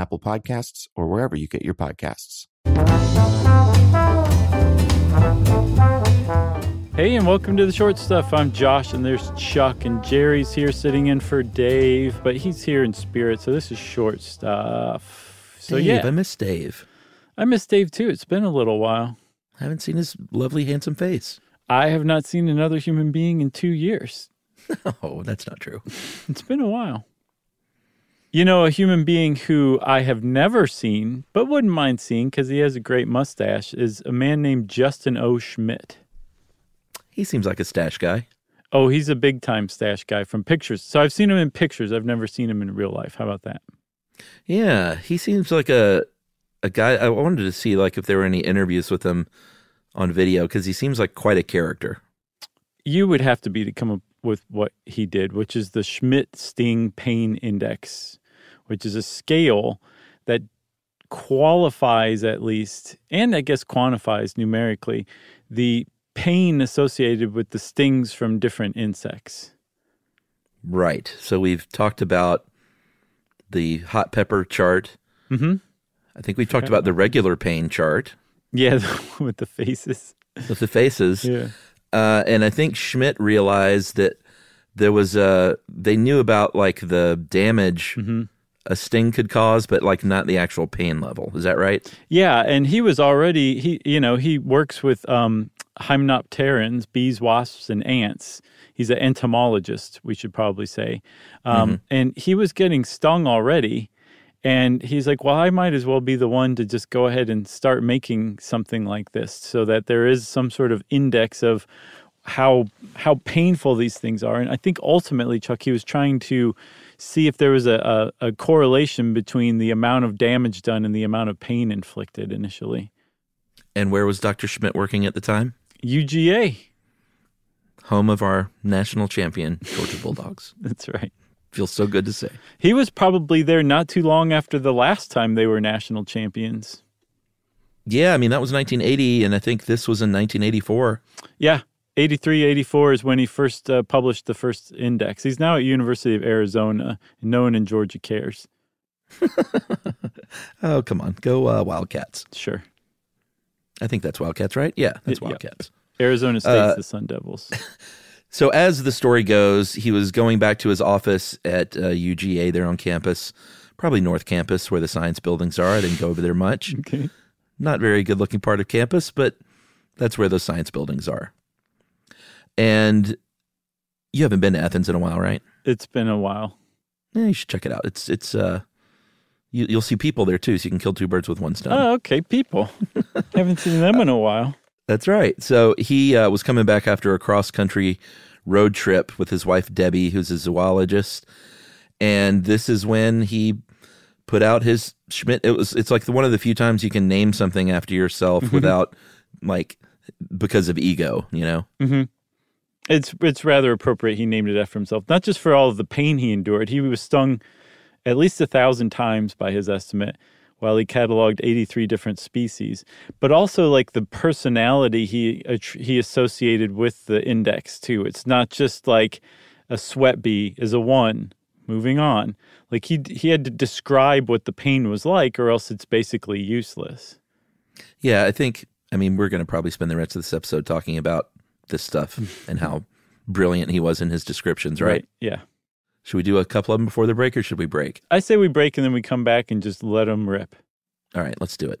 Apple Podcasts, or wherever you get your podcasts. Hey, and welcome to The Short Stuff. I'm Josh, and there's Chuck, and Jerry's here sitting in for Dave, but he's here in spirit, so this is Short Stuff. So Dave, yeah. I miss Dave. I miss Dave, too. It's been a little while. I haven't seen his lovely, handsome face. I have not seen another human being in 2 years. No, that's not true. It's been a while. You know, a human being who I have never seen, but wouldn't mind seeing because he has a great mustache, is a man named Justin O. Schmidt. He seems like a stash guy. Oh, he's a big-time stash guy from pictures. So I've seen him in pictures. I've never seen him in real life. How about that? Yeah, he seems like a guy. I wanted to see like if there were any interviews with him on video because he seems like quite a character. You would have to be to come up with what he did, which is the Schmidt Sting Pain Index, which is a scale that qualifies at least, and I guess quantifies numerically, the pain associated with the stings from different insects. Right. So we've talked about the hot pepper chart. Mm-hmm. I think we've talked about the regular pain chart. Yeah, with the faces. With the faces. Yeah. And I think Schmidt realized that there was they knew about like the damage mm-hmm. a sting could cause, but like not the actual pain level. Is that right? Yeah, and he was already, he works with Hymenopterans, bees, wasps, and ants. He's an entomologist, we should probably say. Mm-hmm. And he was getting stung already. And he's like, well, I might as well be the one to just go ahead and start making something like this so that there is some sort of index of how painful these things are. And I think ultimately, Chuck, he was trying to see if there was a correlation between the amount of damage done and the amount of pain inflicted initially. And where was Dr. Schmidt working at the time? UGA. Home of our national champion, Georgia Bulldogs. That's right. Feels so good to say. He was probably there not too long after the last time they were national champions. Yeah, I mean, that was 1980, and I think this was in 1984. Yeah, 83, 84 is when he first published the first index. He's now at University of Arizona, and no one in Georgia cares. Oh, come on. Go Wildcats. Sure. I think that's Wildcats, right? Yeah, that's Wildcats. Yep. Arizona State's the Sun Devils. So as the story goes, he was going back to his office at UGA there on campus, probably North Campus where the science buildings are. I didn't go over there much. Okay. Not very good-looking part of campus, but that's where those science buildings are. And you haven't been to Athens in a while, right? It's been a while. Yeah, you should check it out. It's you'll see people there, too, so you can kill two birds with one stone. Oh, okay, people. Haven't seen them in a while. That's right. So he was coming back after a cross-country road trip with his wife, Debbie, who's a zoologist. And this is when he put out his Schmidt. It's like one of the few times you can name something after yourself mm-hmm. without, like, because of ego, you know? Mm-hmm. It's rather appropriate he named it after himself, not just for all of the pain he endured. He was stung at least 1,000 times by his estimate, while he cataloged 83 different species, but also like the personality he associated with the index too. It's not just like a sweat bee is a one, moving on. Like he had to describe what the pain was like or else it's basically useless. Yeah, I mean, we're going to probably spend the rest of this episode talking about this stuff and how brilliant he was in his descriptions, right? Yeah. Should we do a couple of them before the break, or should we break? I say we break, and then we come back and just let them rip. All right, let's do it.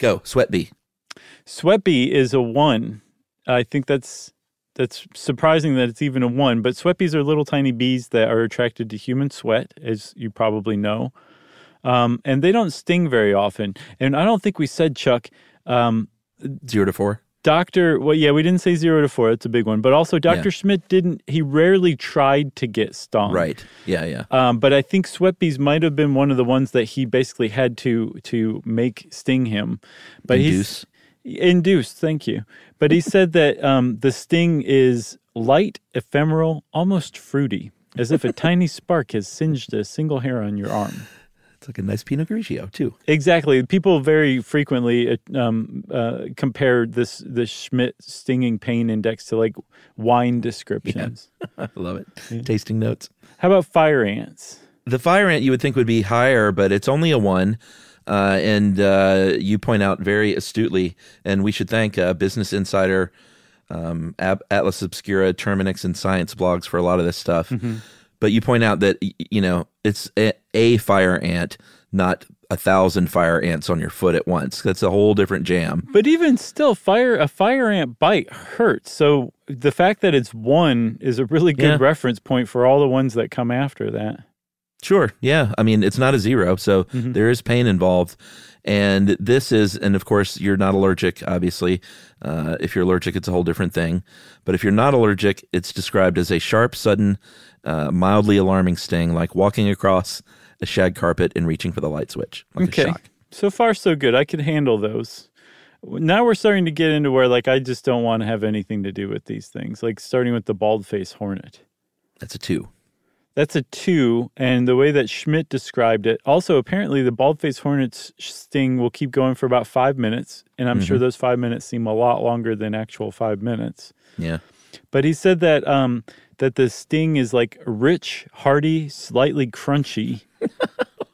Go, Sweat B. Sweat B is a 1. I think that's surprising that it's even a 1, but sweat bees are little tiny bees that are attracted to human sweat, as you probably know. And they don't sting very often. And I don't think we said, Chuck... 0 to 4? Well, yeah, we didn't say 0 to 4. It's a big one. But also, Dr. Schmidt he rarely tried to get stung. Right. Yeah. But I think sweat bees might have been one of the ones that he basically had to make sting him. But Induced, thank you. But he said that the sting is light, ephemeral, almost fruity, as if a tiny spark has singed a single hair on your arm. It's like a nice Pinot Grigio, too. Exactly. People very frequently compare this Schmidt Stinging Pain Index to, like, wine descriptions. Yeah. I love it. Yeah. Tasting notes. How about fire ants? The fire ant you would think would be higher, but it's only a 1. And you point out very astutely, and we should thank Business Insider, Atlas Obscura, Terminix, and Science blogs for a lot of this stuff. Mm-hmm. But you point out that, you know, it's a fire ant, not 1,000 fire ants on your foot at once. That's a whole different jam. But even still, a fire ant bite hurts. So the fact that it's 1 is a really good reference point for all the ones that come after that. Sure, yeah. I mean, it's not a 0, so there is pain involved. And this is, and of course, you're not allergic, obviously. If you're allergic, it's a whole different thing. But if you're not allergic, it's described as a sharp, sudden, mildly alarming sting, like walking across a shag carpet and reaching for the light switch. Like a shock. So far, so good. I could handle those. Now we're starting to get into where, like, I just don't want to have anything to do with these things, like starting with the bald-faced hornet. That's a 2. That's a 2, and the way that Schmidt described it, also apparently the bald-faced hornet's sting will keep going for about 5 minutes, and I'm sure those 5 minutes seem a lot longer than actual 5 minutes. Yeah. But he said that that the sting is like rich, hearty, slightly crunchy.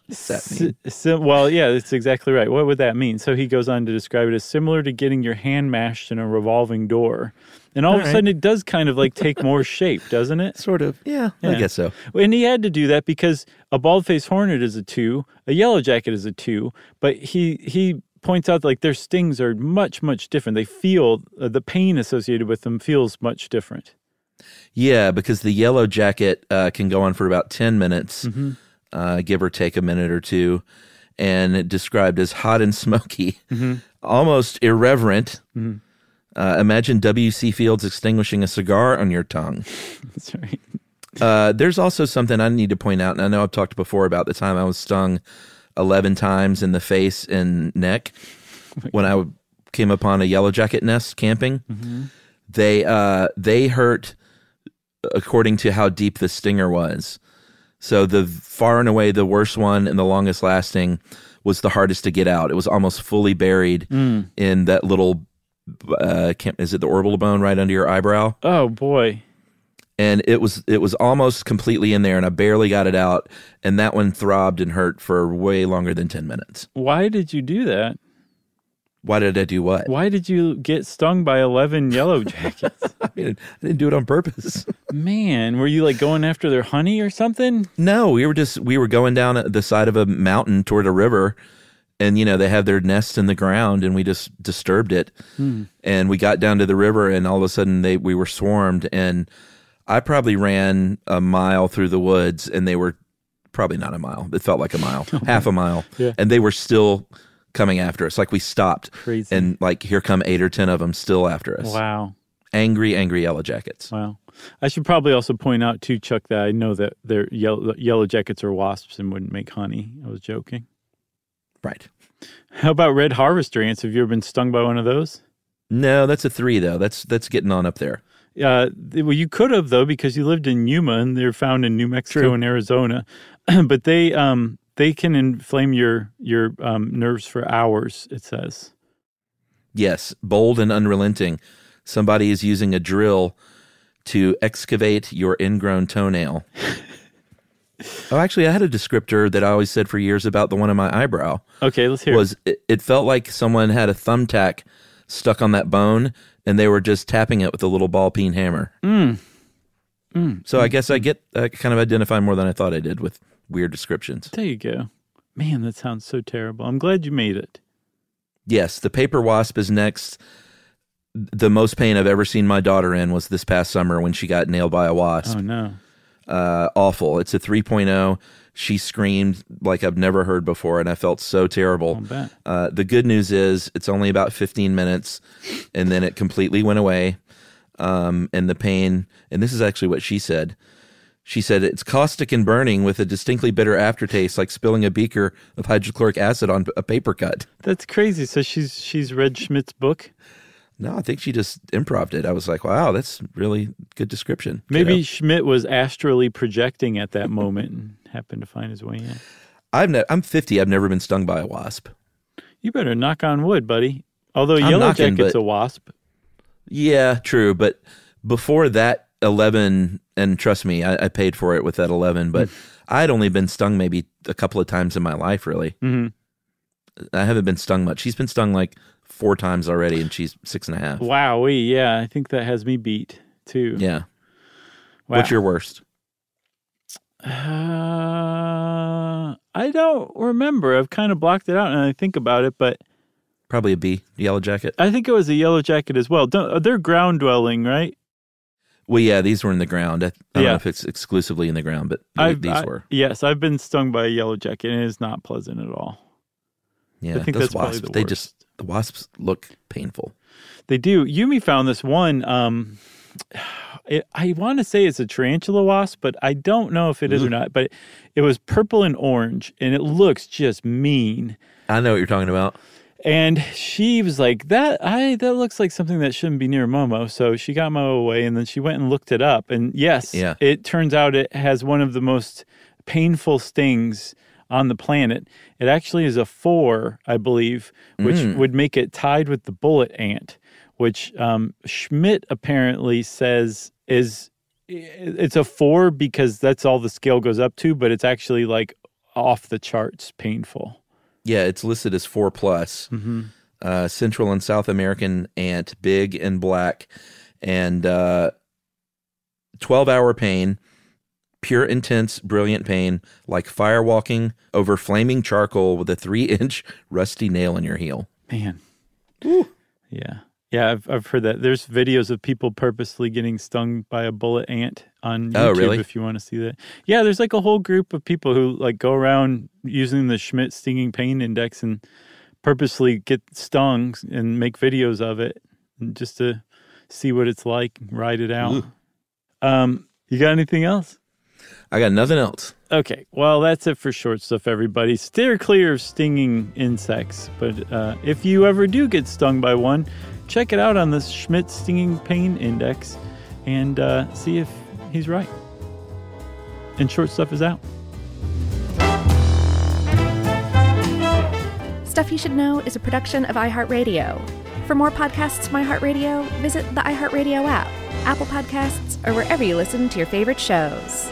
What's that mean? Well, yeah, that's exactly right. What would that mean? So he goes on to describe it as similar to getting your hand mashed in a revolving door. And all of a sudden, it does kind of like take more shape, doesn't it? Sort of. Yeah, I guess so. And he had to do that because a bald-faced hornet is a 2, a yellow jacket is a 2, but he points out like their stings are much, much different. They feel, the pain associated with them feels much different. Yeah, because the yellow jacket can go on for about 10 minutes, give or take a minute or two, and it described as hot and smoky, almost irreverent. Mm-hmm. Imagine W.C. Fields extinguishing a cigar on your tongue. That's right. There's also something I need to point out, and I know I've talked before about the time I was stung 11 times in the face and neck when I came upon a yellow jacket nest camping. Mm-hmm. They hurt according to how deep the stinger was. So the far and away the worst one and the longest lasting was the hardest to get out. It was almost fully buried in that little... is it the orbital bone right under your eyebrow? Oh, boy. and it was almost completely in there, and I barely got it out, and that one throbbed and hurt for way longer than 10 minutes. Why did you do that? Why did I do what? Why did you get stung by 11 yellow jackets? I didn't do it on purpose. Man, were you like going after their honey or something? No, we were going down the side of a mountain toward a river, and you know they have their nests in the ground, and we just disturbed it. Hmm. And we got down to the river, and all of a sudden we were swarmed, and I probably ran a mile through the woods, and they were probably not a mile. It felt like a mile, half a mile, yeah. And they were still coming after us. Like we stopped. Crazy. And like here come 8 or 10 of them still after us. Wow. Angry yellow jackets. Wow. I should probably also point out too, Chuck, that I know that their yellow jackets are wasps and wouldn't make honey. I was joking. Right. How about red harvester ants? Have you ever been stung by one of those? No, that's a 3 though. That's getting on up there. Well, you could have though, because you lived in Yuma and they're found in New Mexico and Arizona, but they can inflame your nerves for hours, it says. Yes, bold and unrelenting. Somebody is using a drill to excavate your ingrown toenail. Oh, actually, I had a descriptor that I always said for years about the one on my eyebrow. Okay, let's hear it. It felt like someone had a thumbtack stuck on that bone, and they were just tapping it with a little ball-peen hammer. So I guess I get kind of identify more than I thought I did with weird descriptions. There you go. Man, that sounds so terrible. I'm glad you made it. Yes, the paper wasp is next. The most pain I've ever seen my daughter in was this past summer when she got nailed by a wasp. Oh, no. Awful. It's a 3.0. She screamed like I've never heard before, and I felt so terrible. I'll bet. The good news is it's only about 15 minutes, and then it completely went away. And the pain, and this is actually what she said. She said, it's caustic and burning with a distinctly bitter aftertaste, like spilling a beaker of hydrochloric acid on a paper cut. That's crazy. So she's read Schmidt's book? No, I think she just improv'd it. I was like, wow, that's really good description. Maybe Schmidt was astrally projecting at that moment and happened to find his way in. I'm 50. I've never been stung by a wasp. You better knock on wood, buddy. Although yellow jacket's a wasp. Yeah, true. But before that 11... And trust me, I paid for it with that 11, but I'd only been stung maybe a couple of times in my life, really. Mm-hmm. I haven't been stung much. She's been stung like 4 times already, and she's 6.5. Wow, yeah, I think that has me beat, too. Yeah. Wow. What's your worst? I don't remember. I've kind of blocked it out, and I think about it, but... Probably a bee, yellow jacket. I think it was a yellow jacket as well. They're ground-dwelling, right? Well, yeah, these were in the ground. I don't know if it's exclusively in the ground, but these were. Yes, I've been stung by a yellow jacket, and it is not pleasant at all. Yeah, I think those wasps, the wasps look painful. They do. Yumi found this one. I want to say it's a tarantula wasp, but I don't know if it is or not. But it was purple and orange, and it looks just mean. I know what you're talking about. And she was like, that looks like something that shouldn't be near Momo. So she got Momo away, and then she went and looked it up. And it turns out it has one of the most painful stings on the planet. It actually is a 4, I believe, which would make it tied with the bullet ant, which Schmidt apparently says it's a 4 because that's all the scale goes up to, but it's actually like off the charts painful. Yeah, it's listed as 4+. Mm-hmm. Central and South American ant, big and black, and 12-hour pain, pure, intense, brilliant pain, like firewalking over flaming charcoal with a 3-inch rusty nail in your heel. Man. Woo. Yeah. Yeah, I've heard that. There's videos of people purposely getting stung by a bullet ant on YouTube if you want to see that. Yeah, there's like a whole group of people who like go around using the Schmidt Sting Pain Index and purposely get stung and make videos of it just to see what it's like, ride it out. You got anything else? I got nothing else. Okay, well, that's it for Short Stuff, everybody. Steer clear of stinging insects, but if you ever do get stung by one, check it out on the Schmidt Sting Pain Index and see if he's right. And Short Stuff is out. Stuff You Should Know is a production of iHeartRadio. For more podcasts from iHeartRadio, visit the iHeartRadio app, Apple Podcasts, or wherever you listen to your favorite shows.